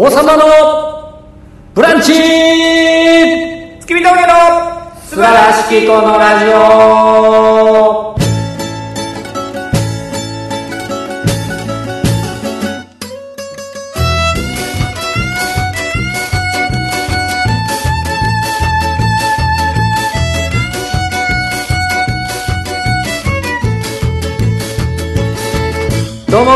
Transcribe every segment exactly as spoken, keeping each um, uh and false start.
王様のブランチ月見峠の素晴らしきこのラジオ。どうも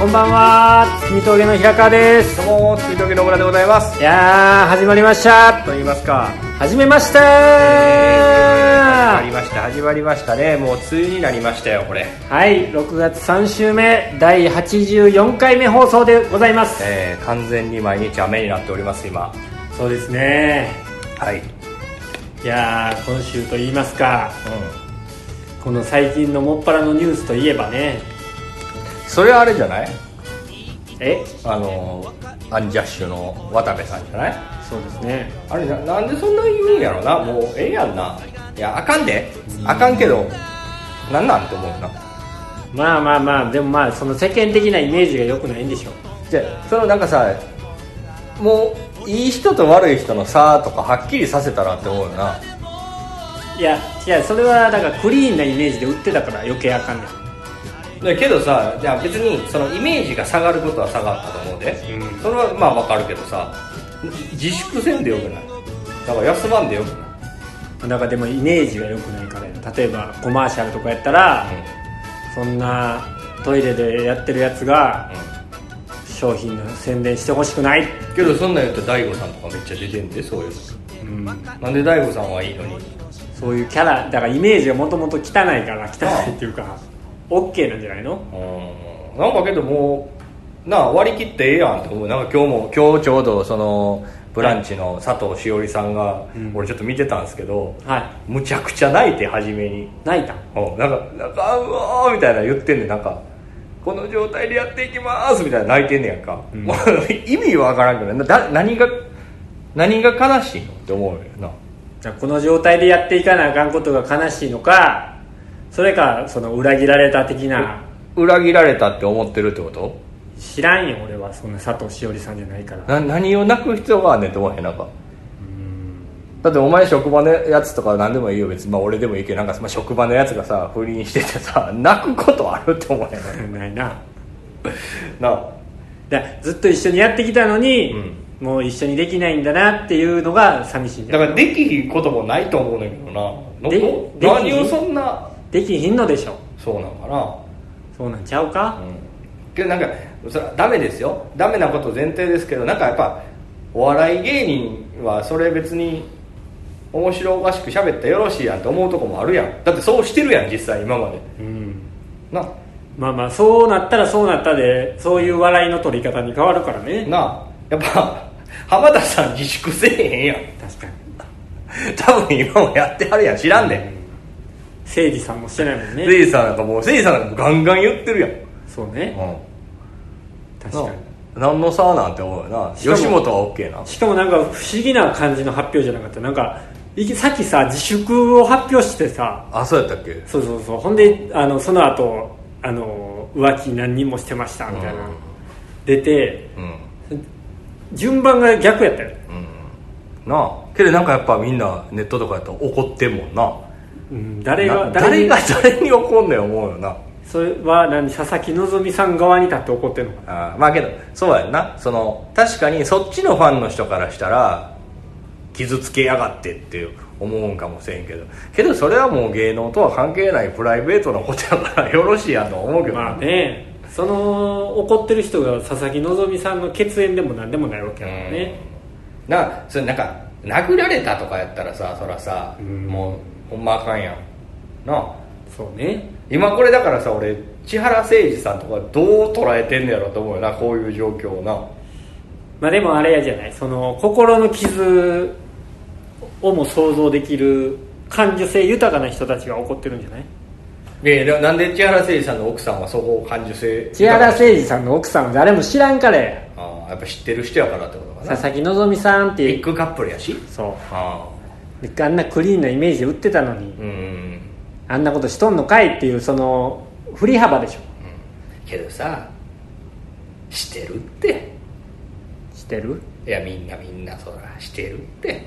こんばんは、月見峠の平川です。どうも月見峠の小倉でございます。いやー始まりましたと言いますか、始めましたー、えー、始まりました始まりましたね。もう梅雨になりましたよこれ。はい、ろくがつさんしゅうめだいはちじゅうよんかいめ放送でございます。えー、完全に毎日雨になっております今。そうですね。はい、いやー今週と言いますか、うん、この最近のもっぱらのニュースといえばね、それはあれじゃない？え？あのアンジャッシュの渡部さんじゃない？そうですね。あれ な, なんでそんな言うんやろな。もうええやんな。いやあかんで、あかんけどなんなんと思うな。まあまあまあ、でもまあその世間的なイメージが良くないんでしょ。じゃそのなんかさ、もういい人と悪い人の差とかはっきりさせたらって思うよな。いやいや、それはだからクリーンなイメージで売ってたから余計あかんねん。だけどさ、じゃあ別にそのイメージが下がることは下がったと思うで、うん、それはまあわかるけどさ、自粛せんでよくない？だから休まんでよくない？だからでもイメージがよくないから、例えばコマーシャルとかやったら、うん、そんなトイレでやってるやつが、うん、商品の宣伝してほしくないけど、そんなん言うと大悟さんとかめっちゃ出てんで、そういうの、うん、なんで大悟さんはいいのにそういうキャラだから、イメージがもともと汚いから、汚いっていうかOK なんじゃないの？うん、なんかけどもうなあ、割り切ってええやんと思う。なんか今日も今日ちょうどそのブランチの佐藤しおりさんが、うん、俺ちょっと見てたんですけど、はい、むちゃくちゃ泣いて、初めに泣いた、うん、なんかなんかうわーみたいな言ってんねん、なんかこの状態でやっていきますみたいな泣いてんねやんか、うん、意味わからんけどな、何が何が悲しいのって思うよな。じゃこの状態でやっていかなあかんことが悲しいのか、それかその裏切られた的な。裏切られたって思ってるってこと？知らんよ俺は、そんな佐藤しおりさんじゃないから。な何を泣く必要があんねんって思わへん？なんか、うん、だってお前職場のやつとか何でもいいよ別に、まあ、俺でもいいけど、なんか、まあ、職場のやつがさ不倫しててさ、泣くことあるって思わへん？ないななだ、ずっと一緒にやってきたのに、うん、もう一緒にできないんだなっていうのが寂しいんだよ。だからできひんこともないと思うねんけどな。で何をそんなできひんのでしょ。そうなんかな。そうなんちゃうか、うん、けどなんかそれはダメですよ、ダメなこと前提ですけど、なんかやっぱお笑い芸人はそれ別に面白おかしく喋ったらよろしいやんと思うとこもあるやん。だってそうしてるやん実際今まで、うん、なまあまあそうなったらそうなったで、そういう笑いの取り方に変わるからね。なやっぱ浜田さん自粛せえへんやん。確かに多分今もやってはるやん、知らんで、ね、うん、せいじさんもしてないもんね。せいじさんなんかもう、せいじさんなんかガンガン言ってるやん。そうね、うん、確かに何の差なんて思うよな。吉本は OK な。しかもなんか不思議な感じの発表じゃなかった？なんかさっきさ自粛を発表してさあ、そうやったっけ？そうそうそう、ほんであのその後あの浮気何人もしてましたみたいな、うん、出て、うん、順番が逆やったよ、うん、なあけどなんかやっぱみんなネットとかやったら怒ってんもんな。うん、誰が誰が誰に怒んねん思うよな。それは何、佐々木希さん側に立って怒ってんのかな。あまあけどそうやんな、その確かにそっちのファンの人からしたら傷つけやがってって思うんかもしれんけど、けどそれはもう芸能とは関係ないプライベートなことやからよろしいやと思うけど、まあね、その怒ってる人が佐々木希さんの血縁でも何でもないわけだからね。うん、なそれなんか殴られたとかやったらさ、そらさ、うん、もうほんまあかんやんなあ。そうね、今これだからさ、俺千原誠二さんとかどう捉えてんのやろと思うよな、こういう状況をな。まあでもあれやじゃない、その心の傷をも想像できる感受性豊かな人たちが怒ってるんじゃない？ええ、なんで千原誠二さんの奥さんはそこを感受性、千原誠二さんの奥さんは誰も知らんからや。ああ、やっぱ知ってる人やからってことかな。佐々木希さんっていうビッグカップルやし。そう、あああんなクリーンなイメージで売ってたのに、うん、あんなことしとんのかいっていう、その振り幅でしょ、うん、けどさしてるってししてる？いやみんなみんなそらしてるって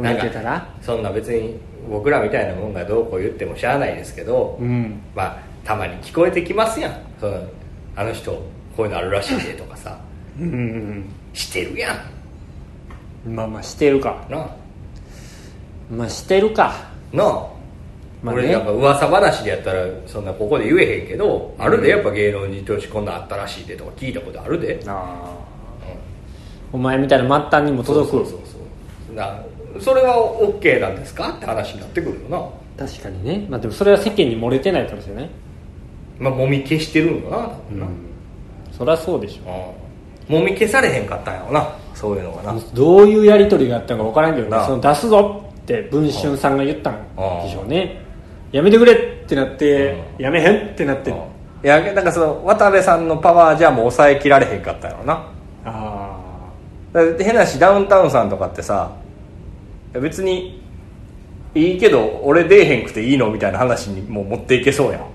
言ってたら、そんな別に僕らみたいなもんがどうこう言ってもしゃあないですけど、うん、まあたまに聞こえてきますやん、そのあの人こういうのあるらしいでとかさ、うんうんうん、してるやん。まあまあしてるかなあ、まあしてるかなあ、まあね、俺なんか噂話でやったらそんなここで言えへんけど、あるでやっぱ芸能人同士こんなあったらしいでとか聞いたことあるで。あ、うん、お前みたいな末端にも届く。そうそうそうそうな、それは OK なんですかって話になってくるよな。確かにね、まあ、でもそれは世間に漏れてないからですよね。まあ、もみ消してるのかな、うんうん、そりゃそうでしょ。もみ消されへんかったんやろな、そういうのがな。どういうやり取りがあったのか分からんけど、ね、その出すぞって文春さんが言ったんでしょうね。やめてくれってなって、うん、やめへんってなって、うん、いやなんかその渡部さんのパワーじゃもう抑えきられへんかったんやろな。あー、変なしダウンタウンさんとかってさ、別にいいけど俺出えへんくていいのみたいな話にもう持っていけそうやん。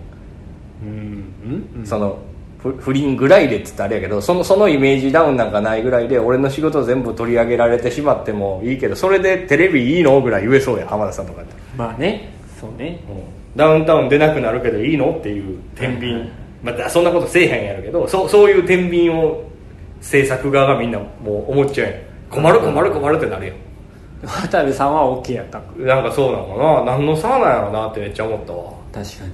うん、その不倫ぐらいでって言ったらあれやけど、その、そのイメージダウンなんかないぐらいで俺の仕事全部取り上げられてしまってもいいけど、それでテレビいいのぐらい言えそうやん、浜田さんとかって。まあね、そうね、うん、ダウンタウン出なくなるけどいいのっていう天秤、うん、まあ、そんなことせえへんやるけど、 そ, そういう天秤を制作側がみんなもう思っちゃうやん。困る困る困るってなるやん。渡部さんは OK やったんなんか。そうなのかな、何の差なんやろなってめっちゃ思ったわ。確かに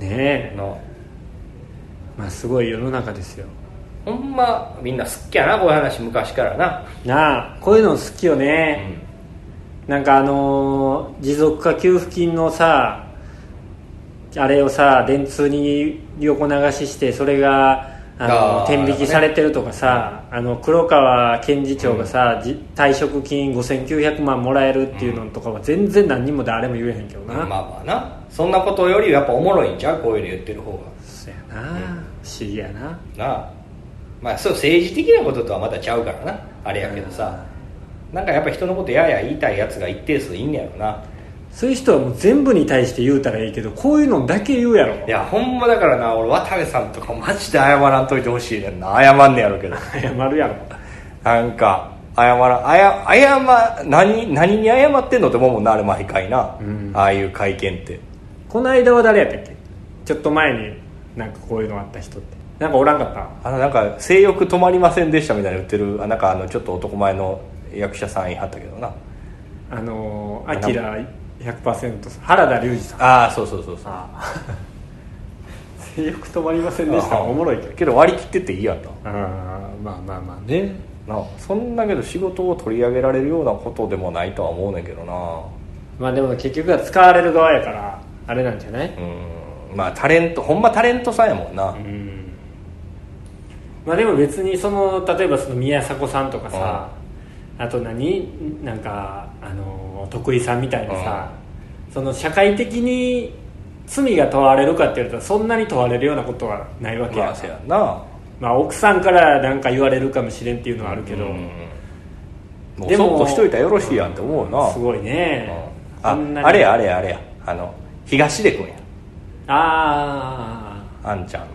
ねえな、まあすごい世の中ですよ。ほんまみんな好きやな、こういう話昔からな。なあ、こういうの好きよね、うん、なんかあのー、持続化給付金のさあれをさ電通に横流しして、それがあの天引きされてるとかさ、あの黒川検事長がさ、うん、退職金ごせんきゅうひゃくまんもらえるっていうのとかは全然何にも誰も言えへんけどな、うん、まあまあな。そんなことよりやっぱおもろいんちゃう、こういうの言ってる方が。そうやな、うん、不思議やななあ。まあそう政治的なこととはまたちゃうからな、あれやけどさ、うん、なんかやっぱ人のことやや言いたいやつが一定数いんねやろな。そういう人はもう全部に対して言うたらいいけど、こういうのだけ言うやろ。いやほんまだからな、俺渡部さんとかマジで謝らんといてほしいねんな。謝んねやろけど謝るやろ。なんか謝らあや謝 何, 何に謝ってんのって思うもんな、あれ毎回な、うん、ああいう会見って。この間は誰やったっけ、ちょっと前になんかこういうのあった人ってなんかおらんかった。あのなんか性欲止まりませんでしたみたいな言ってる、なんかあのちょっと男前の役者さんいはったけどな、あのアキラひゃくパーセント 原田龍二さん。ああそうそうそうそう。性欲止まりませんでしたおもろいけど、けど割り切ってていいやんな。あまあまあまあね、なそんなけど仕事を取り上げられるようなことでもないとは思うねんけどな。まあでも結局は使われる側やからあれなんじゃない。うん、まあタレント、ほんまタレントさんやもんな。うん、まあでも別にその例えばその宮迫さんとかさ、うん、あと何なんかあの徳井さんみたいなさ、うん、その社会的に罪が問われるかって言われたらそんなに問われるようなことはないわけや、まあ、せやな。まあ奥さんからなんか言われるかもしれんっていうのはあるけど、うん、でもそっとしといたらよろしいやんって思うな、うん、すごいね、うん、あ, んなあれやあれやあれや、あの東出君や、あああんちゃん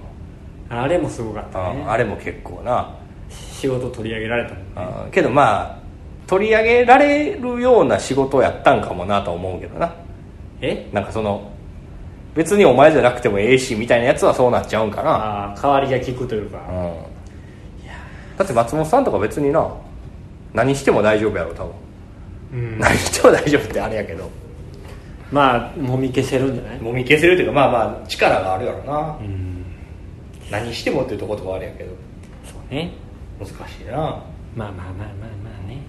のあれもすごかったね。 あ, あれも結構な仕事取り上げられたもんね。あけどまあ取り上げられるような仕事をやったんかもなと思うけどな。えなんかその別にお前じゃなくてもええしみたいなやつはそうなっちゃうんかな。あ代わりが効くというか、うん、いやだって松本さんとか別にな何しても大丈夫やろ多分、うん、何しても大丈夫ってあれやけど、まあもみ消せるんじゃない。もみ消せるというかまあまあ力があるやろな、うん、何してもっていうとことはあれやけど、そうね難しいな。まあまあまあまあまあね、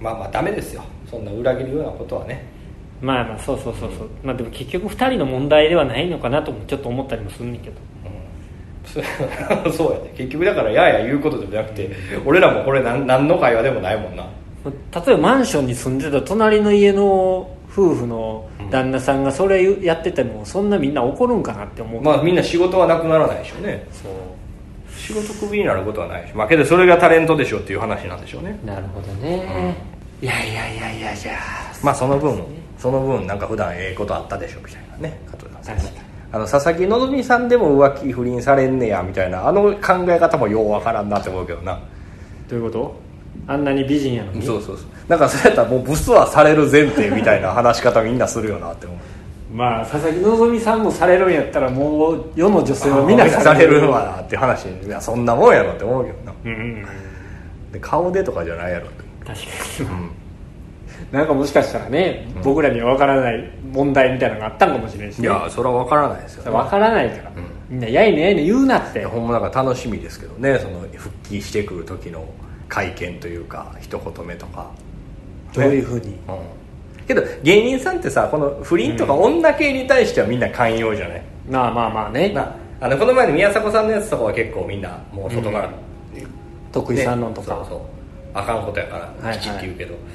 まあまあダメですよ、そんな裏切るようなことはね。まあまあそうそうそうそう、うん、まあでも結局ふたりの問題ではないのかなともちょっと思ったりもするんだけど、うん、そうやね。結局だからやや言うことでもなくて、うん、俺らもこれ 何, 何の会話でもないもんな。例えばマンションに住んでた隣の家の夫婦の旦那さんがそれやっててもそんなみんな怒るんかなって思う、うん、まあみんな仕事はなくならないでしょうね。そう仕事クビになることはないし、まあけどそれがタレントでしょっていう話なんでしょうね。なるほどね、うん、いやいやいやいやいや、まあその分そ,、ね、その分なんか普段ええことあったでしょみたいなね。加藤さんあの佐々木希さんでも浮気不倫されんねやみたいなあの考え方もようわからんなって思うけどな。どういうこと？あんなに美人やのに。そうそうそう、なんかそれやったらもうブスはされる前提みたいな話し方みんなするよなって思うまあ佐々木希さんもされるんやったらもう世の女性はみんなされるわなって話。いやそんなもんやろって思うけどな、うんうんうん、で顔でとかじゃないやろって。確かに、うん、なんかもしかしたらね、うん、僕らには分からない問題みたいなのがあったんかもしれんし、ね、いやそれは分からないですよ、ね、分からないから、うん、みんなやいねやいね言うなって。ほんまなんか楽しみですけどね、その復帰してくる時の会見というか一言目とかどういうふうに、うん、けど芸人さんってさ、この不倫とか女系に対してはみんな寛容じゃない、うん、まあまあまあね。あのこの前の宮迫さんのやつとかは結構みんなもう外から、うんね、得意三論とかそうそうあかんことやからきちって言うけど、はいは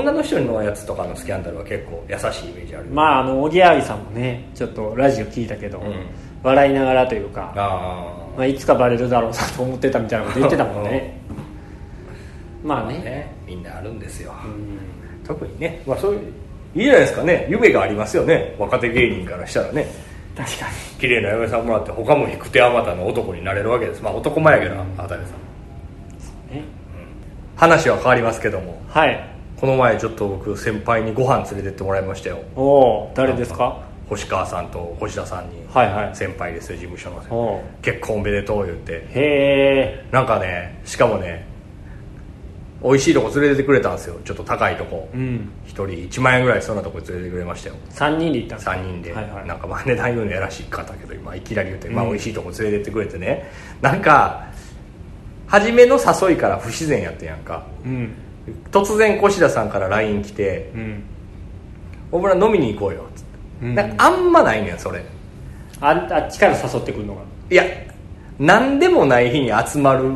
い、女の人のやつとかのスキャンダルは結構優しいイメージある、ね、まああのおぎやはぎさんもねちょっとラジオ聞いたけど、うん、笑いながらというか、あ、まあ、いつかバレるだろうなと思ってたみたいなこと言ってたもんねまあ ね, ねみんなあるんですよ、うん、特にね、まあ、そういういいじゃないですかね、夢がありますよね、若手芸人からしたらね。確かに綺麗な嫁さんもらって他も引く手あまたの男になれるわけです。まあ男前やけど渡辺さん、そうね、うん、話は変わりますけども、はい、この前ちょっと僕先輩にご飯連れてってもらいましたよ。お、誰ですか？星川さんと星田さんに、はいはい、先輩ですよ、事務所の先輩。結婚おめでとう言って、へー、なんかね、しかもね美味しいとこ連れててくれたんですよ、ちょっと高いとこ、うん、ひとりいちまんえんぐらいそんなとこ連れてくれましたよ。さんにんで行ったんですか？さんにんで、はいはい、なんかまあ値段言うのやらしいかったけど今いきなり言って、うん、まあ、美味しいとこ連れてってくれてね、なんか初めの誘いから不自然やってやんか、うん、突然越田さんから ライン 来て、うん、お前ら飲みに行こうよっつって、うん、なんかあんまないねんそれ。 あ, あっちから誘ってくるのが、いや何でもない日に集まる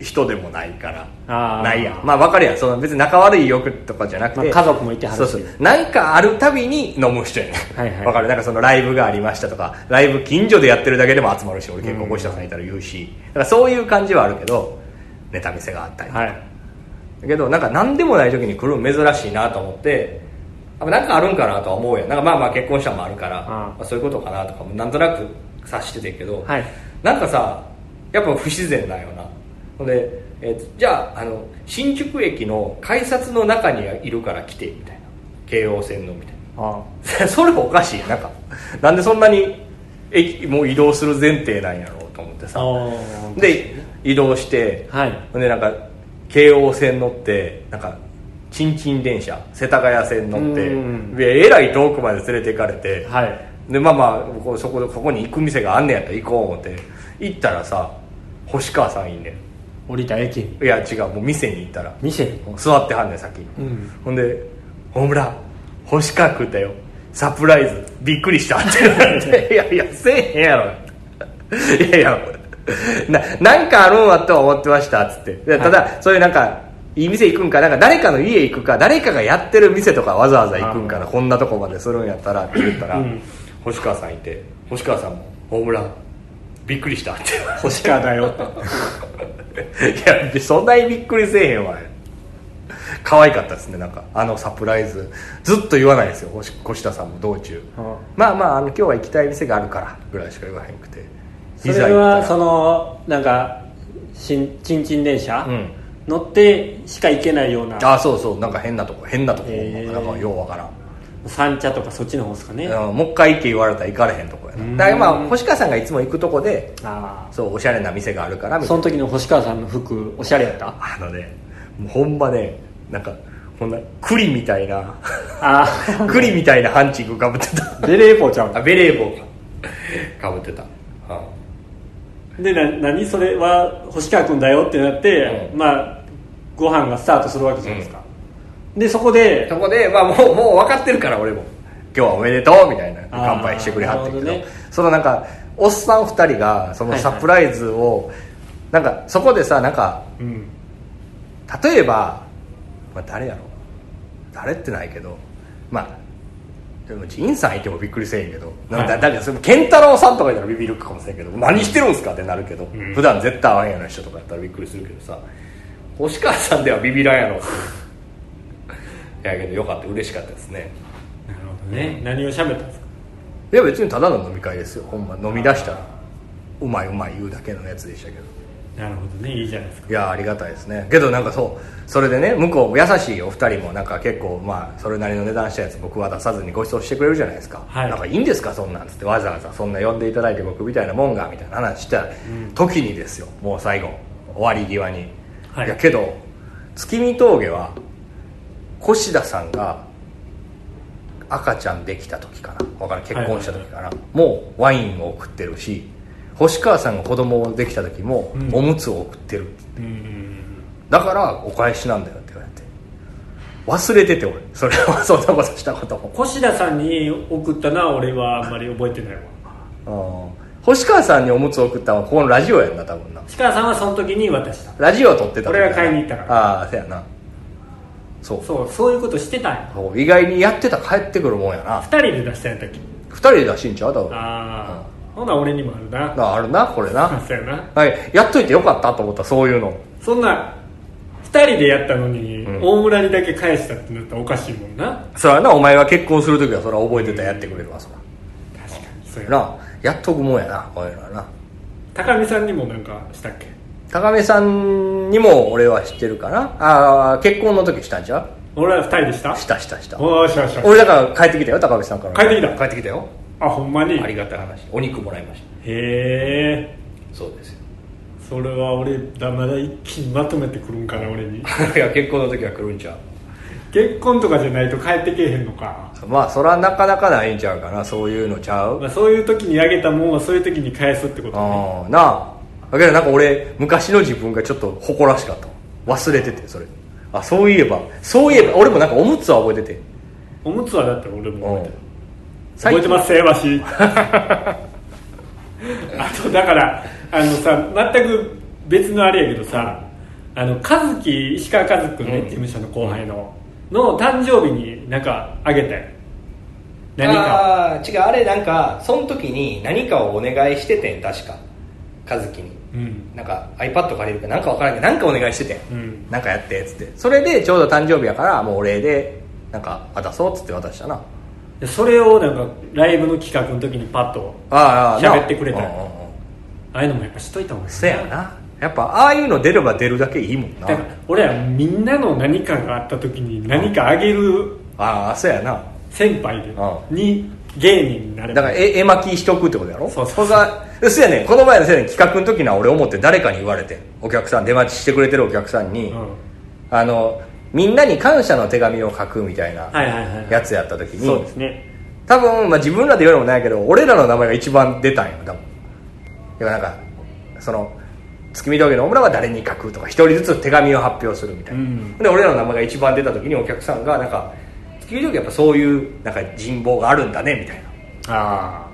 人でもないから、あないやん、まあ分かるやん、その別に仲悪い欲とかじゃなくて、まあ、家族もいてはるし、そうそう、なんかあるたびに飲む人やねん、はいはい、分かる、なんかそのライブがありましたとか、ライブ近所でやってるだけでも集まるし、俺結構越田さんいたら言うし、うん、だからそういう感じはあるけど、ネタ見せがあったりとか、はい、だけどなんか何でもない時に来るの珍しいなと思って、なんかあるんかなとは思うやん、なんかまあまあ結婚したもあるから、まあ、そういうことかなとかもなんとなく察しててんけど、はい、なんかさやっぱ不自然だよな。ほんで、えー、じゃあ、 あの新宿駅の改札の中にいるから来てみたいな、京王線のみたいな、あそれおかしい、なんかなんでそんなに駅もう移動する前提なんやろうと思ってさ、で移動して、はい、ほんでなんか京王線乗ってなんかチンチン電車世田谷線乗って、うん、えらい遠くまで連れて行かれて、はい、でまあまあそこでここに行く店があんねやったら行こう思って行ったらさ、星川さんいんねん、降りた駅に、いや違う、もう店に行ったら店に座ってはんねん先に、うん、ほんで大村星川食ったよ、サプライズびっくりしたって言われていやいやせえへんやろいやいやな, なんかあるんわと思ってましたっつって、ただ、はい、そういうなんかいい店行くんか、なんか誰かの家行くか、誰かがやってる店とかわざわざ行くんかな、こんなとこまでするんやったらって言ったら、うん、星川さんいて、星川さんも大村びっくりしたって星川だよいやそんなにびっくりせえへんわ。可愛かったですね、なんかあのサプライズずっと言わないですよ、星越田さんも道中、はあ、まあまあ、あの今日は行きたい店があるからぐらいしか言わへんくて、それはそのなんかチンチン電車、うん、乗ってしか行けないような、あそうそう、なんか変なとこ変なとこ、えー、なんかようわからん、三茶とかそっちの方ですかね、もう一回行け言われたら行かれへんとこやな。だからまあ星川さんがいつも行くとこで、あそうおしゃれな店があるからみたいな。その時の星川さんの服おしゃれやった？あのね、もうほんまね、なんかこんな栗みたいなあ栗みたいなハンチングかぶってたベレー帽ちゃん、あベレー帽かぶってた。でな何それは星川君だよってなって、うん、まあご飯がスタートするわけじゃないですか、うん、でそこでそこで、まあ、もう、もう分かってるから俺も今日はおめでとうみたいな乾杯してくれはってるけど、ね、そのなんかおっさんふたりがそのサプライズを、はいはい、なんかそこでさなんか、うん、例えば、まあ、誰やろ誰ってないけどまあでもジンさんいてもびっくりせえんけど、なんかだってケンタロウさんとかいたらビビるかもしれんけど、何してるんすかってなるけど、うん、普段絶対会わへんやろ人とかやったらびっくりするけどさ、星川さんではビビらんやろいやけどよかった、嬉しかったですね。なるほどね。何を喋ったんですか？いや別にただの飲み会ですよ、ほんま飲み出したらうまいうまい言うだけのやつでしたけど、なるほどね、いいじゃないですか。いやありがたいですね。けどなんかそうそれでね、向こう優しいお二人もなんか結構まあそれなりの値段したやつ僕は出さずにご馳走してくれるじゃないですか、はい、なんかいいんですかそんなんつってわざわざそんな呼んでいただいて僕みたいなもんがみたいな話した時にですよ、うん、もう最後終わり際に、はい、いやけど月見峠は越田さんが赤ちゃんできた時かな、分からん、結婚した時かな、はい、もうワインを送ってるし星川さんが子供をできた時もおむつを送ってるって言って、うん、だからお返しなんだよって言われて忘れてて、俺それはそんなことしたことも越田さんに送ったな、俺はあんまり覚えてないわ。あ星川さんにおむつを送ったのはここのラジオやんな多分な。星川さんはその時に渡した、ラジオを撮ってた、俺が買いに行ったから。ああそうやな、そうそうそういうことしてたんや。意外にやってた、帰ってくるもんやな。ふたりで出したんやったっけ。ふたりで出しんちゃう多分。ああ、うん、ほな俺にもあるな。あ、あるなこれな。そうやな、はい、やっといてよかったと思った。そういうのそんな二人でやったのに、うん、大村にだけ返したってなったらおかしいもんな。そらな、お前は結婚するときはそら覚えてたらやってくれるわ。そら確かにそうやな、やっとくもんやなこういうのはな。高見さんにもなんかしたっけ。高見さんにも俺は知ってるかな。あ、結婚の時したんちゃう。俺ら二人でしたしたしたした。おーしゃしゃしゃ。俺だから帰ってきたよ、高見さんから。帰ってきた帰ってきたよ。あ、ほんまにありがたい話、お肉もらいました。へえ、そうですよ。それは俺だまだ一気にまとめてくるんかな俺に。いや結婚の時は来るんちゃう。結婚とかじゃないと帰ってけえへんのか。まあそらなかなかないんちゃうかな、そういうのちゃう、まあ、そういう時にあげたもんはそういう時に返すってことね。あなあ、だけどなんか俺昔の自分がちょっと誇らしかった、忘れててそれ。あ、そういえばそういえば俺もなんかおむつは覚えてて。おむつはだって俺も覚えてる。覚えてますせわし。あとだからあのさ、全く別のあれやけどさ、あの和樹、石川和樹君ね、うん、事務所の後輩の、うん、の誕生日に何かあげたよ。何か。ああ違う、あれなんかその時に何かをお願いしててん確か和樹に、うん、なんか iPad 借りるかなんか分からんけど何かお願いしててん、うん、なんかやってっつって、それでちょうど誕生日やからもうお礼でなんか渡そうっつって渡したな。それをなんかライブの企画の時にパッと喋ってくれた。 あ, あ, あ, あ, あ, あ, あ, あ, あ, あ, あ, あ, あいうのもやっぱしといたもんね。そうやな、やっぱああいうの出れば出るだけいいもんな。だから俺はみんなの何かがあった時に何かあげる。ああそうやな、先輩でに芸人になればだから絵巻きしとくってことやろ。そうそうそう。そうやね、この前のせやね、企画の時には俺思って誰かに言われて、お客さん出待ちしてくれてるお客さんに、うん、あのみんなに感謝の手紙を書くみたいなやつやった時に、はいはいはいはい、そうですね、多分、まあ、自分らで言うのもないけど俺らの名前が一番出たんよ多分。でもなんかその月見峠のオムラは誰に書くとか一人ずつ手紙を発表するみたいな、うん、で俺らの名前が一番出た時にお客さんがなんか月見峠やっぱそういうなんか人望があるんだねみたいな、あ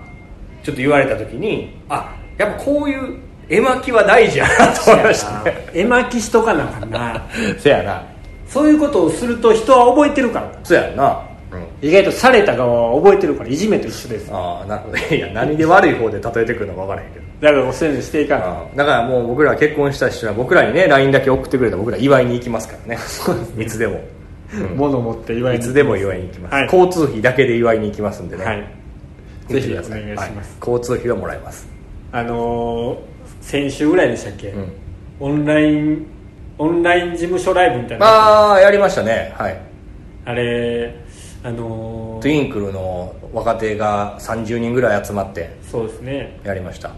ちょっと言われた時に、あやっぱこういう絵巻は大事やなと思いましたね。絵巻しとかなかな。せやな、そういうことをすると人は覚えてるから。そうやな、うん、意外とされた側は覚えてるから、いじめと一緒です。ああなるほど。いや何で悪い方で例えてくるのか分からへんけど、だからおせんしていかない。だからもう僕ら結婚した人は僕らにね ライン だけ送ってくれたら僕ら祝いに行きますからね。そうですね、いつでも、うん、物持って祝いに行きます。いつでも祝いに行きます、はい、交通費だけで祝いに行きますんでね、はい、ぜひお願いします、はい、交通費はもらいます。あのー、先週ぐらいでしたっけ、うん、オンラインオンライン事務所ライブみたいな。ああやりましたね、はい。あれあのー、トゥインクルの若手がさんじゅうにんぐらい集まって、そうですね、やりました。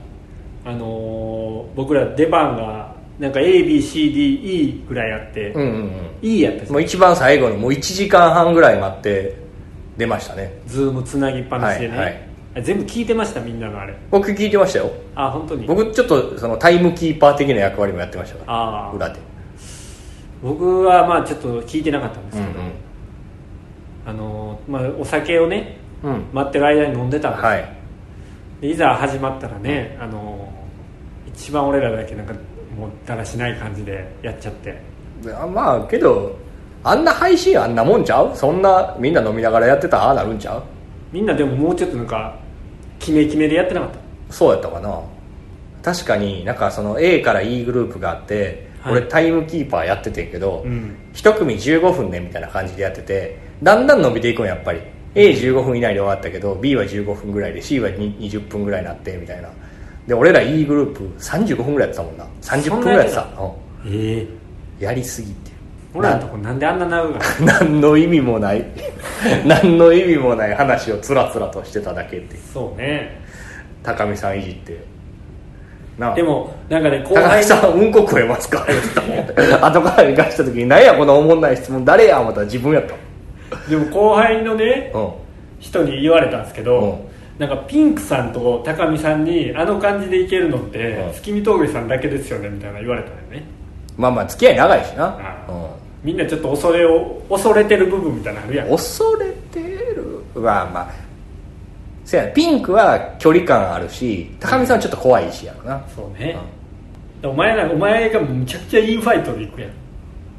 あのー、僕ら出番がなんか エービーシーディーイー ぐらいあって、うんうんうん、E やったですね。もう一番最後にもういちじかんはんぐらい待って出ましたね。ズームつなぎっぱなしでね、はいはい、全部聞いてましたみんなのあれ。僕聞いてましたよ。あ本当に。僕ちょっとそのタイムキーパー的な役割もやってましたから、あ裏で。僕はまあちょっと聞いてなかったんですけど、うんうん、あのまあ、お酒をね、うん、待ってる間に飲んでたんです、はい、でいざ始まったらね、うん、あの一番俺らだけなんかもうだらしない感じでやっちゃって、あまあけどあんな配信あんなもんちゃう、そんなみんな飲みながらやってたらああなるんちゃう。みんなでももうちょっとなんかキメキメでやってなかった。そうやったかな。確かになんかその A から E グループがあって俺タイムキーパーやっててんけど、うん、いち組じゅうごふんねみたいな感じでやってて、だんだん伸びていくんやっぱり、うん、エーじゅうごふん以内で終わったけど ビーはじゅうごふんぐらいで シーはにじゅっぷんぐらいになってみたいな、で俺ら E グループさんじゅうごふんぐらいやってたもんな。さんじゅっぷんぐらいやってた、うん、ええー、やりすぎて俺らのとこなんであんななるが何の意味もない何の意味もない話をつらつらとしてただけって。そうね、高見さんいじってな。でもなんかね、後輩さんうんこ食えますか後から返した時に何やこのおもんない質問誰や思ったら自分やった。でも後輩のね、うん、人に言われたんですけど、うん、なんかピンクさんと高見さんにあの感じでいけるのって、うん、月見峠さんだけですよねみたいな言われたよね。まあまあ付き合い長いしな、ああ、うん、みんなちょっと恐れを恐れてる部分みたいなのあるやん。恐れてるはまあせや、ピンクは距離感あるし高見さんはちょっと怖いしやろな。そうね、うん、お前らお前がむちゃくちゃいいファイトでいくやん、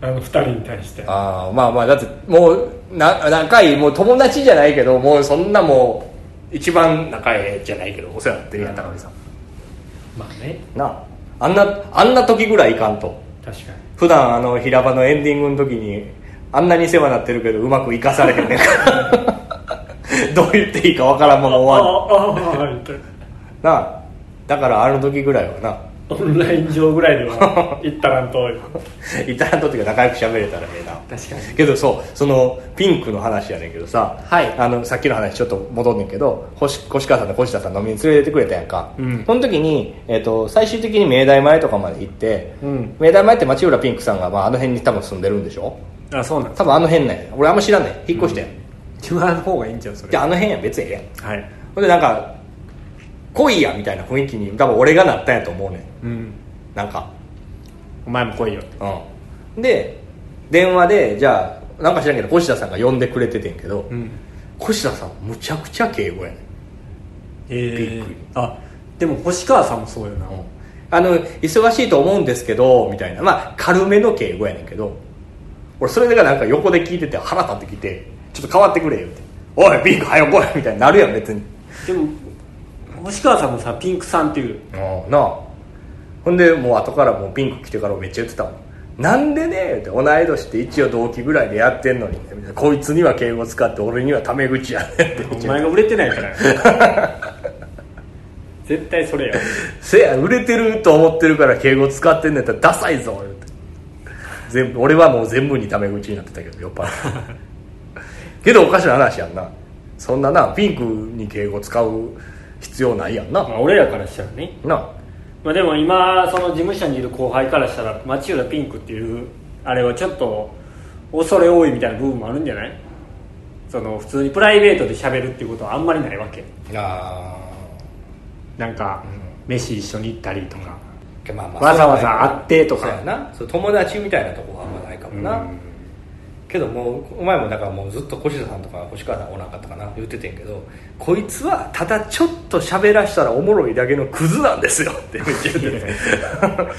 あのふたりに対して。ああまあまあだってもうな仲いい、もう友達じゃないけど、もうそんなもう一番仲いいじゃないけどお世話になってるやん、高見さん。まあね、なあんなあんな時ぐらいいかんと。確かに普段あの平場のエンディングの時にあんなに世話になってるけどうまく生かされへんねんからどう言っていいかわからんもの終わるなあ。だからあの時ぐらいはなオンライン上ぐらいでは行ったらんと行ったらんとっていうか仲良く喋れたらねえな。確かに。けどそうそのピンクの話やねんけどさ、はい、あのさっきの話ちょっと戻んねんけど、星越川さんと越田さん飲みに連れてくれたやんか、うん、その時に、えー、と最終的に明大前とかまで行って、うん、明大前って町浦ピンクさんが、まあ、あの辺に多分住んでるんでしょ。あ、そうなんです。多分あの辺なんや。俺あんま知らんねん、引っ越して、うん言わん方がいいんじゃんそれ。じゃああの辺やん、別にええやん。はい。ほんでなんか来いやみたいな雰囲気に多分俺がなったんやと思うねん。うん。なんかお前も来いよって。うん。で電話でじゃあなんか知らんけど越田さんが呼んでくれててんけど、うん、越田さんむちゃくちゃ敬語やねん。ええー。あでも星川さんもそうよな。うん、あの忙しいと思うんですけどみたいな、まあ軽めの敬語やねんけど、俺それがなんか横で聞いてて腹立ってきて。ちょっと変わってくれよって、おいピンク早来いみたいになるやん別に。でも星川さんもさピンクさんっていうああなあ。ほんでもう後からもうピンク来てからめっちゃ言ってたもん、なんでねって、同い年って一応同期ぐらいでやってんのにこいつには敬語使って俺にはタメ口やねってお前が売れてないから絶対それやせや、売れてると思ってるから敬語使ってんねんったらダサいぞって。全部俺はもう全部にタメ口になってたけど酔っ払ってけどおかしな話やんな、そんななピンクに敬語使う必要ないやんな、まあ、俺らからしたらねな、まあ、でも今その事務所にいる後輩からしたら町浦ピンクっていうあれはちょっと恐れ多いみたいな部分もあるんじゃない。その普通にプライベートで喋るっていうことはあんまりないわけ。あなんか、うん、飯一緒に行ったりとか、まあまあわざわざ会ってとかな、そう友達みたいなとこはあんまないかもな、うんけどもうお前もだからもうずっと越田さんとか星川さんおらんかったかな言っててんけど、こいつはただちょっと喋らしたらおもろいだけのクズなんですよってめっちゃ言ってて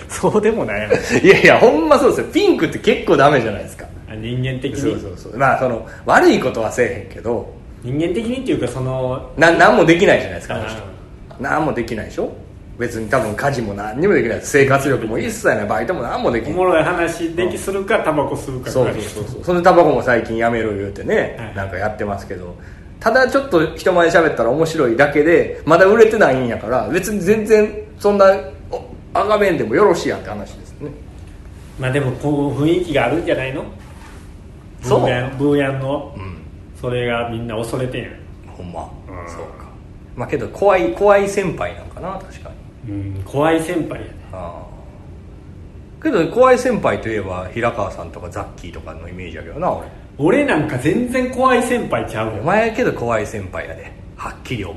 そうでもないやん。いやいやほんまそうですよ、ピンクって結構ダメじゃないですか人間的に。そうそうそう、まあその悪いことはせえへんけど人間的にっていうかそのな何もできないじゃないですかあの人。何もできないでしょ別に、多分家事も何にもできない、生活力も一切ない、バイトも何もできない、おもろい話できするかタバコ吸うか。そうそうそうそう、そのタバコも最近やめろ言うてね、はい、なんかやってますけど、ただちょっと人前喋ったら面白いだけでまだ売れてないんやから別に全然そんなあがめんでもよろしいやんって話ですね。まあでもこう雰囲気があるんじゃないの、そうブーヤンの、うん、それがみんな恐れてんやんほんま、うん、そうか。まあけど怖い怖い先輩なんかな確かに。うん、怖い先輩やね。ああけど怖い先輩といえば平川さんとかザッキーとかのイメージやけどな。俺俺なんか全然怖い先輩ちゃうよ。お前やけど怖い先輩やで、はっきり思う。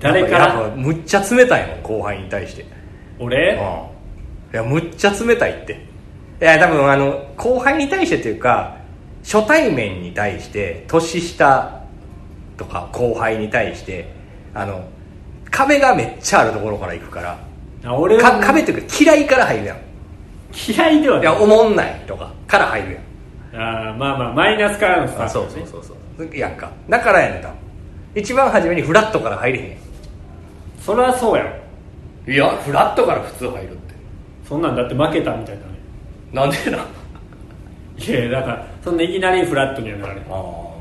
誰からむっちゃ冷たいもん後輩に対して。俺、うん、いやむっちゃ冷たいって、いや多分あの後輩に対してというか初対面に対して年下とか後輩に対してあの壁がめっちゃあるところから行くから、俺か壁っていうか嫌いから入るやん。嫌いではない、いやおもんないとかから入るやん。ああまあまあマイナスからのスタート、ね、そうそうそうそうやんか。だからやねん多分一番初めにフラットから入れへんやん。それはそうやん。いやフラットから普通入るってそんなんだって負けたみたいな。なんでな。いやだからそんないきなりフラットにはなられへん。あ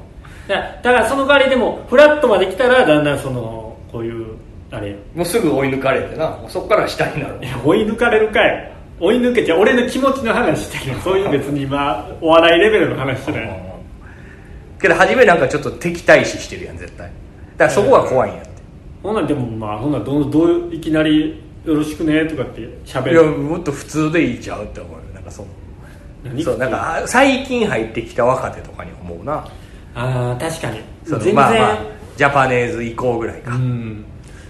だからその代わりでもフラットまで来たらだんだんそのこういうあれもうすぐ追い抜かれてな、もうそっから下になる。いや追い抜かれるかい、追い抜けちゃう。俺の気持ちの話してる、そういう別に今お笑いレベルの話してない。けど初めなんかちょっと敵対視してるやん絶対。だからそこが怖いんやって。ほんなんでもまあほんなんどうどういきなりよろしくねとかって喋る。いやもっと普通でいいちゃうって思うよ。なんかそのそうなんか最近入ってきた若手とかに思うな。あ確かに全然、まあまあ、ジャパネーズ以降ぐらいか。うん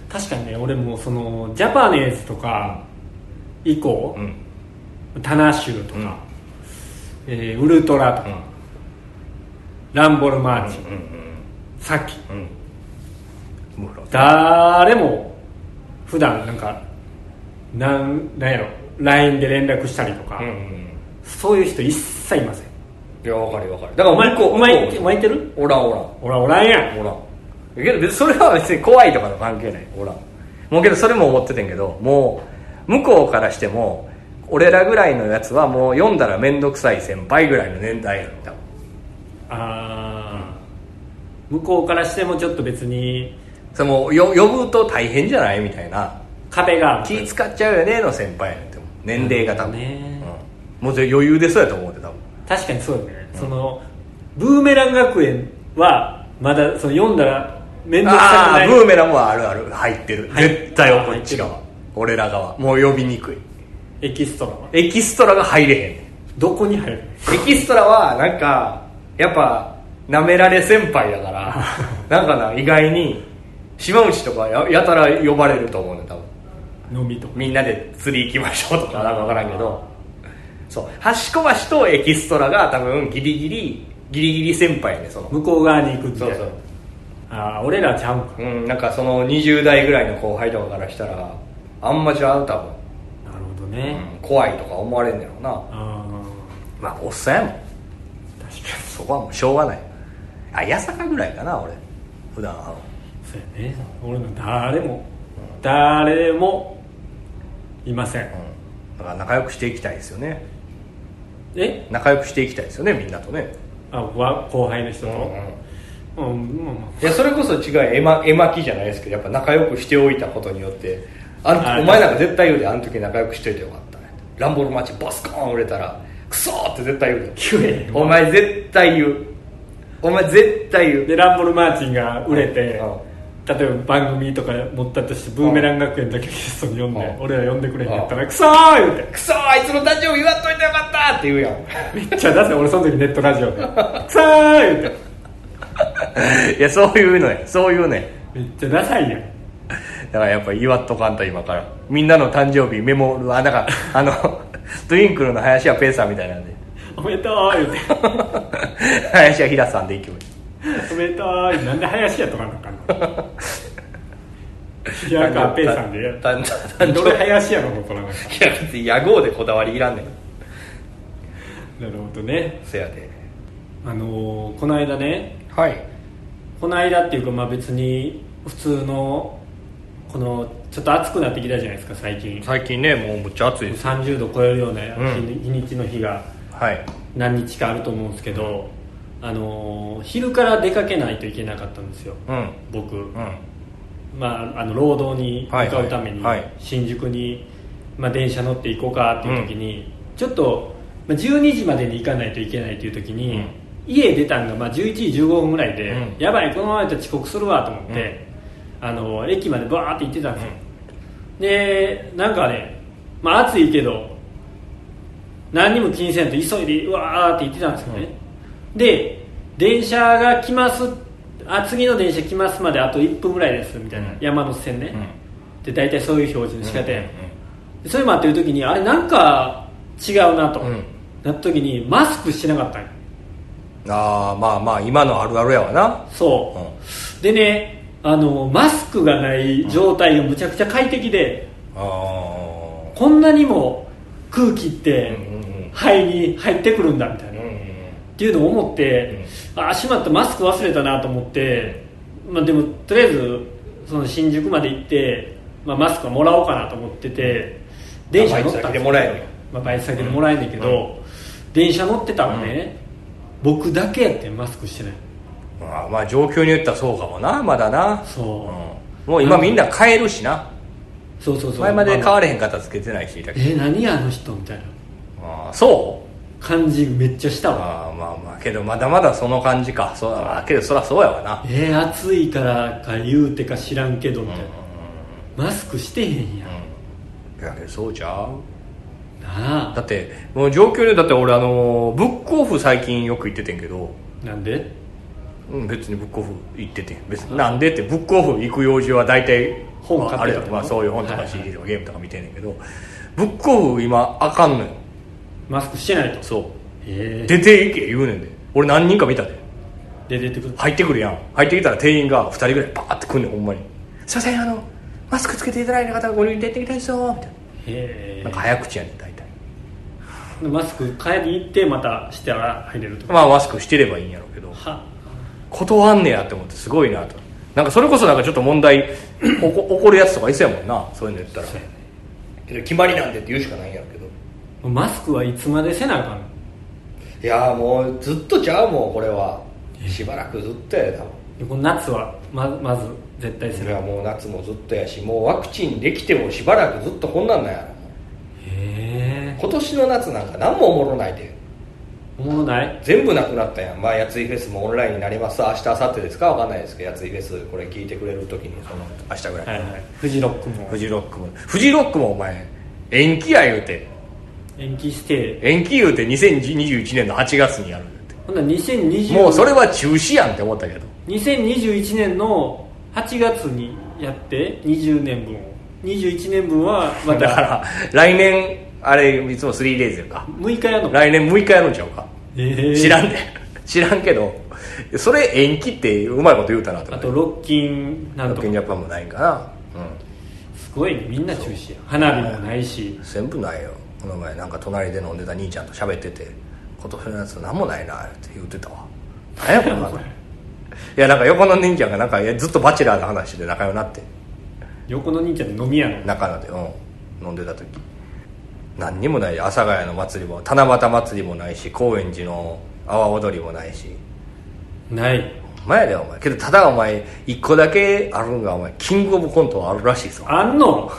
確かにね。俺もそのジャパネーズとか以降、うん、タナシューとか、うんえー、ウルトラとか、うん、ランボルマーチ、うんうんうん、サキ、うん、誰も普段なんかなんなんやろ ライン で連絡したりとか、うんうん、そういう人一切いません。いや分かる分かる。だからお前こうお前巻いてる？オラオラオラオラやん。オラけどそれは別に怖いとかの関係ない。オラもうけどそれも思っててんけど、もう向こうからしても俺らぐらいのやつはもう読んだら面倒くさい先輩ぐらいの年代やん。あ向こうからしてもちょっと別にその呼ぶと大変じゃないみたいな壁が気使っちゃうよねの先輩やんって思う。年齢が多分、ねうん、もう余裕でそうやと思うて多分。確かにそうよね、うん、そのブーメラン学園はまだその読んだら面倒くさくない。あブーメランもあるある入ってる、はい、絶対こっち側俺ら側もう呼びにくい。エキストラはエキストラが入れへんねん。どこに入るエキストラはなんかやっぱなめられ先輩だからなんかな意外に島内とか や, やたら呼ばれると思うね多分。飲みとみんなで釣り行きましょうとかなんか分からんけど、そう端っこ橋とエキストラが多分ギリギリギリギリ先輩やね。その向こう側に行くって。そうそうあ俺らちゃうか、うん、なんかそのにじゅう代ぐらいの後輩とかからしたらあんまちゃう多分。なるほどね、うん、怖いとか思われんねやろな。あまあおっさんやもん。確かにそこはもうしょうがない。あ八坂ぐらいかな俺普段は。そうやね俺の誰も、うん、誰もいません、うん、だから仲良くしていきたいですよね。え仲良くしていきたいですよねみんなとね。あ後輩の人と、うんうんうん、いやそれこそ違う絵巻きじゃないですけどやっぱ仲良くしておいたことによってあのあお前なんか絶対言うであの時仲良くしておいてよかったねランボルマッチバスコーン売れたらクソーって絶対言うでお前絶対言うお前絶対言うでランボルマーチンが売れて、うんうん、例えば番組とか持ったとしてブーメラン学園だけゲストに呼んで、うん、俺ら呼んでくれへんやったら、うん、クソー言うてクソーあいつの誕生日祝っといてよかったって言うやんめっちゃ出せ俺その時ネットラジオでクソー言うていやそういうのやそういうねめっちゃダサいやん。だからやっぱ言わっとかんと今からみんなの誕生日メモあなんかあのトゥインクルの林家ペーさんみたいなんでおめでとう言うて林家平さんでいきましょうおめでとうなんで林家とかなんかな平川ペーさんでやったんどれ林家のことなのかいや別に野号でこだわりいらんねんなるほどね。せやであのー、この間ねはい、この間っていうか、まあ、別に普通のこのちょっと暑くなってきたじゃないですか最近。最近ねもうめっちゃ暑いです。さんじゅうど超えるような日、うん、日にちの日が何日かあると思うんですけど、うん、あの昼から出かけないといけなかったんですよ、うん、僕、うんまあ、あの労働に向かうために新宿に、はいはいまあ、電車乗って行こうかっていう時に、うん、ちょっと、まあ、じゅうにじまでに行かないといけないという時に、うん家出たんがまあじゅういちじじゅうごふんぐらいで、うん、やばいこのままやったら遅刻するわと思って、うん、あの駅までバーって行ってたんですよ、うん、でなんかね、まあ、暑いけど何にも気にせんと急いでうわーって行ってたんですよね、うん、で電車が来ますあ次の電車来ますまであといっぷんぐらいですみたいな、うん、山手線ね、うん、で大体そういう表示の仕方や、うんうん、それ待ってる時にあれなんか違うなと、うん、なった時にマスクしてなかったんよ。あまあまあ今のあるあるやわな。そう、うん、でねあのマスクがない状態がむちゃくちゃ快適で、うん、あこんなにも空気って肺に入ってくるんだみたいな、うんうんうん、っていうのを思って、うん、あしまったマスク忘れたなと思って、まあ、でもとりあえずその新宿まで行って、まあ、マスクはもらおうかなと思ってて電車乗ったんですけど、まあ、バイト先でもらえる、まあ、バイト先でもらえんねんけど、うんうん、電車乗ってたらね、うん僕だけやってマスクしてない。ああまあ状況によってはそうかもなまだな。そう、うん、もう今みんな買えるしな。そうそうそう、前まで買われへんかったらつけてない人いたけど、え何あの人みたいな、あそう感じめっちゃしたわ。あまあまあけどまだまだその感じか。そうだけどそりゃそうやわな。えー、暑いからか言うてか知らんけどみたいな、うん、マスクしてへんやん、うん、いやけどそうちゃうなあ。だってもう状況でだって俺あのブックオフ最近よく行っててんけど、なんで、うん、別にブックオフ行っててん別になんでって、ブックオフ行く用事は大体本買ってたとか、まあ、そういう本とか シーディー とかゲームとか見てんねんけど、はいはい、ブックオフ今あかんのよ、マスクしてないと。そう出ていけ言うねんで。俺何人か見たで、で出てくる入ってくるやん、入ってきたら店員がふたりぐらいバーって来んねん、ほんまにすいませんあのマスクつけていただいた方がご入店できたいですよみたいな。へなんか早口やねん大体。マスク帰り行ってまたしては入れるとか、まあマスクしてればいいんやろうけど、断んねやって思ってすごいなと。なんかそれこそなんかちょっと問題起こるやつとかいそうやもんな、そういうの言ったら、ね、けど決まりなんでって言うしかないんやろうけど、マスクはいつまでせなあかんの。いやもうずっとちゃうもんこれは、しばらくずっとやだもん。この夏は ま, まず絶対する。いやもう夏もずっとやし、もうワクチンできてもしばらくずっとこんなんなんやろ。へえ今年の夏なんか何もおもろないで。おもろない全部なくなったやん。まあやついフェスもオンラインになります。明日明後日ですかわかんないですけど、やついフェスこれ聞いてくれる時にその明日ぐらい、はいはい、フジロックもフジロックもフジロックもお前延期や言うて、延期して延期言うてにせんにじゅういちねんのはちがつにやるって。ほんならにせんにじゅうもうそれは中止やんって思ったけど、にせんにじゅういちねんのはちがつにやってにじゅうねんぶんにじゅういちねんぶんはまただから来年あれいつも スリーデイズ やんか、むいかやるの、来年むいかやるんちゃうか、えー、知らんで、ね、知らんけどそれ延期ってうまいこと言うたなと。あとロッキンなんとかロッキンジャパンもないんかな、うん、すごいねみんな中止や。花火もないし全部ないよ。この前なんか隣で飲んでた兄ちゃんと喋ってて、今年のやつなんもないなって言うてたわ。何やこんなのいやなんか横の兄ちゃんがなんかずっとバチェラーの話で仲良くなって、横の兄ちゃんって飲み屋の中で、うん、飲んでた時何にもない。阿佐ヶ谷の祭りも七夕祭りもないし、高円寺の阿波踊りもないし、ないお前だよお前。けどただお前一個だけあるんがお前キングオブコントあるらしいぞ。あんの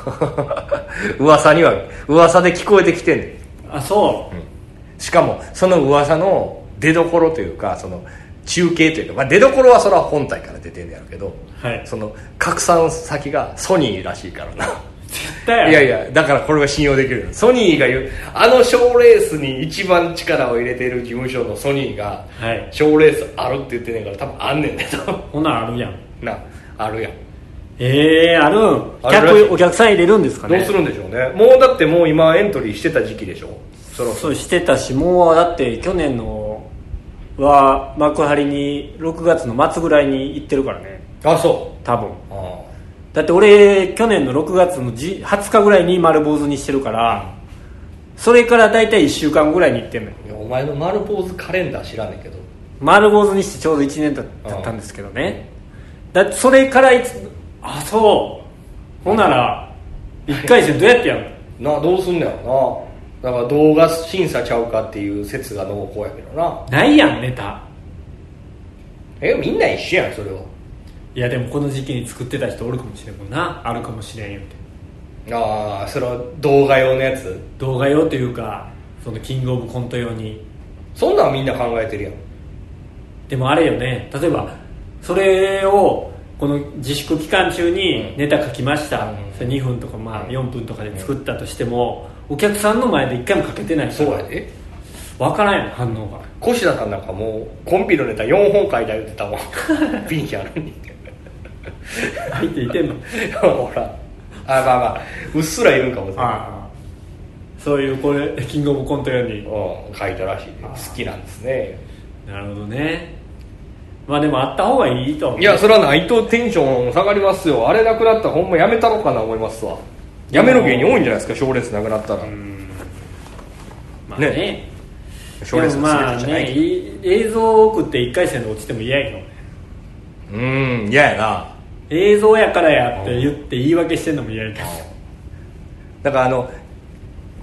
噂には噂で聞こえてきてんねん。あそう、うん、しかもその噂の出どころというかその中継というか、まあ、出どころはそれは本体から出てるんやろうけど、はい、その拡散先がソニーらしいからな絶対。いやいやだからこれが信用できるよ。ソニーが言うあのショーレースに一番力を入れてる事務所のソニーが、はい、ショーレースあるって言ってねえから多分あんねんねほなあるやんな、あるやん。えーあるん、客お客さん入れるんですかね。どうするんでしょうね。もうだってもう今エントリーしてた時期でしょ。そろそろそうしてたし、もうだって去年のは幕張にろくがつの末ぐらいに行ってるからね。あそう多分。あだって俺去年のろくがつのはつかぐらいに丸坊主にしてるから、うん、それから大体いっしゅうかんぐらいに行ってんのよ。お前の丸坊主カレンダー知らねえけど、丸坊主にしてちょうどいちねんだったんですけどね、うん、だってそれからいつあそうほんならいっかい戦どうやってやるのな、どうすんだよな。だから動画審査ちゃうかっていう説が濃厚やけどな。ないやんネタ。えみんな一緒やんそれは。いやでもこの時期に作ってた人おるかもしれんもんな。あるかもしれんよって。ああそれは動画用のやつ、動画用というかそのキングオブコント用に。そんなんみんな考えてるやん。でもあれよね、例えばそれをこの自粛期間中にネタ書きました、うん、それにふんとかまあよんぷんとかで作ったとしても、うん、お客さんの前でいっかいも書けてないから。そうやで分からんやん反応が。小志田さんなんかもうコンビのネタよんほん書いた言ってたもんピンヒあるに入っていてんのほらあまあまあうっすらいるんかもしれない。あそういうこれキングオブコント用に、うん、書いたらしい、ね、好きなんですね。なるほどね。まあでもあった方がいいと思う。いやそれはないとテンション下がりますよ。あれなくなったらほんまやめたろかな思いますわ。やめる芸人多いんじゃないですか賞レースなくなったら。うんまあね賞、ね、レースは全てじゃないけど、まあね、映像多くていっかい戦で落ちても嫌やけどね。うん嫌やな。映像やからやって言って言い訳してんのも嫌やけど、だからあの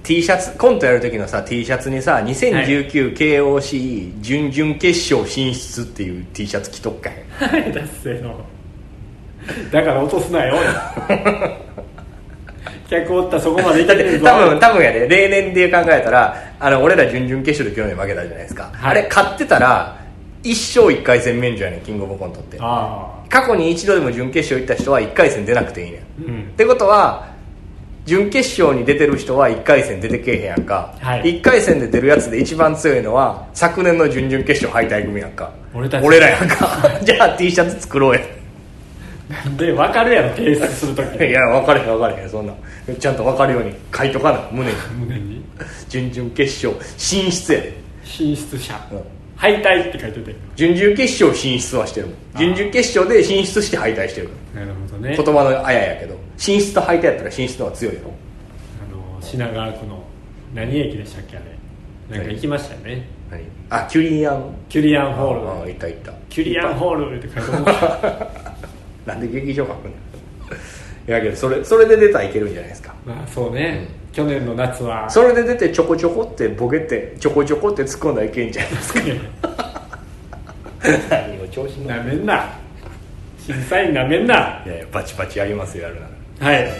T シャツコントやる時のさ T シャツにさにせんじゅうきゅう ケーオーシー 準々決勝進出っていう T シャツ着とっかへん、はい、だっせのだから落とすなよ客おったらそこまでいってるぞ。多分、多分やで、例年で考えたらあの俺ら準々決勝で去年負けたじゃないですか、はい、あれ勝ってたら一生一回戦免除やねん、キングオブコントって。あ、過去に一度でも準決勝行った人はいっかい戦出なくていいねん、うん、ってことは準決勝に出てる人はいっかい戦出てけえへんやんか、はい、いっかい戦で出るやつで一番強いのは昨年の準々決勝敗退組やんか、 俺たち俺らやんかじゃあ T シャツ作ろうやで、分かるやろ検索するときいや分かれへん分かれへん、そんなちゃんと分かるように書いとかな、胸に胸に準々決勝進出やで、進出者、うん、敗退って書いてて、準々決勝進出はしてるもん、準々決勝で進出して敗退してるから。なるほどね、言葉のあややけど進出と敗退やったら進出の方が強いやろ。あの品川区の何駅でしたっけ、あれなんか行きましたよね。何、あ、キュリアンキュリアンホール、ああ行った行った、キュリアンホールって書いてあるなんで劇場書くんだいやけどそれ、それで出たらいけるんじゃないですか。まあそうね、うん、去年の夏はそれで出てちょこちょこってボケてちょこちょこって突っ込んだらいけんじゃないですか何を調子になめんな、審査員なめんな。いやいやバチバチやりますよ、やるなら。はい、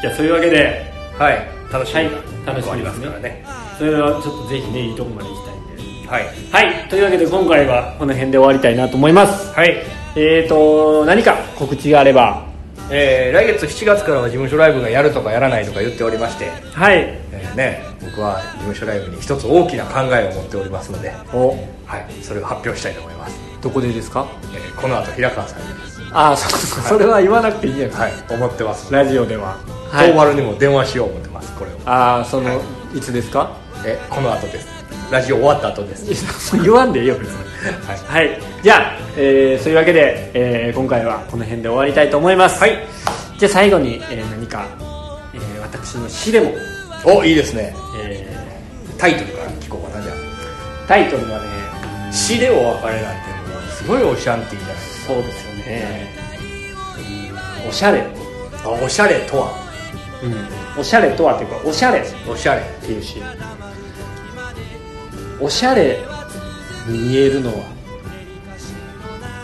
じゃあそういうわけで、はい、楽しみが、はい、楽しみですからね。それではちょっとぜひね、いいとこまで行きたいんで、はい、はい、というわけで今回はこの辺で終わりたいなと思います。はい、えーと何か告知があれば、えー、来月しちがつからは事務所ライブがやるとかやらないとか言っておりまして、はい、えーね、僕は事務所ライブに一つ大きな考えを持っておりますので、お、はい、それを発表したいと思います。どこでですか？えー、この後平川さんにです。ああ、そうそう、はい、それは言わなくていいやん、はい、思ってます。ラジオでは東丸にも電話しよう思ってますこれを。ああ、その、はい、いつですか？え、この後です。ラジオ終わった後です言わんでいいよ別にはい、はい、じゃあ、えー、そういうわけで、えー、今回はこの辺で終わりたいと思います。はい、じゃあ最後に、えー、何か、えー、私の詩でも。お、いいですね、えー、タイトルから聞こうかな。じゃあタイトルはね、詩でお別れなんていうのはすごいオシャンティーじゃないですか。そうですよね、えー、おしゃれ、あ、おしゃれとは、うん、おしゃれとはっていうか、おしゃれおしゃれっていう詩。おしゃれに見えるのは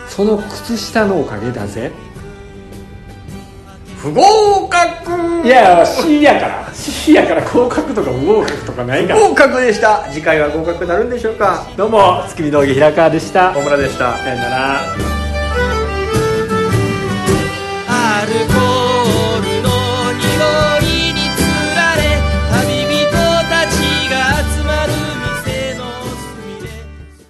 その靴下のおかげだぜ。不合格。いや、C やから、 C やから合格とか不合格とかないから、不合格でした。次回は合格になるんでしょうか。どうも、月見峠平川でした。小村でした。さよなら。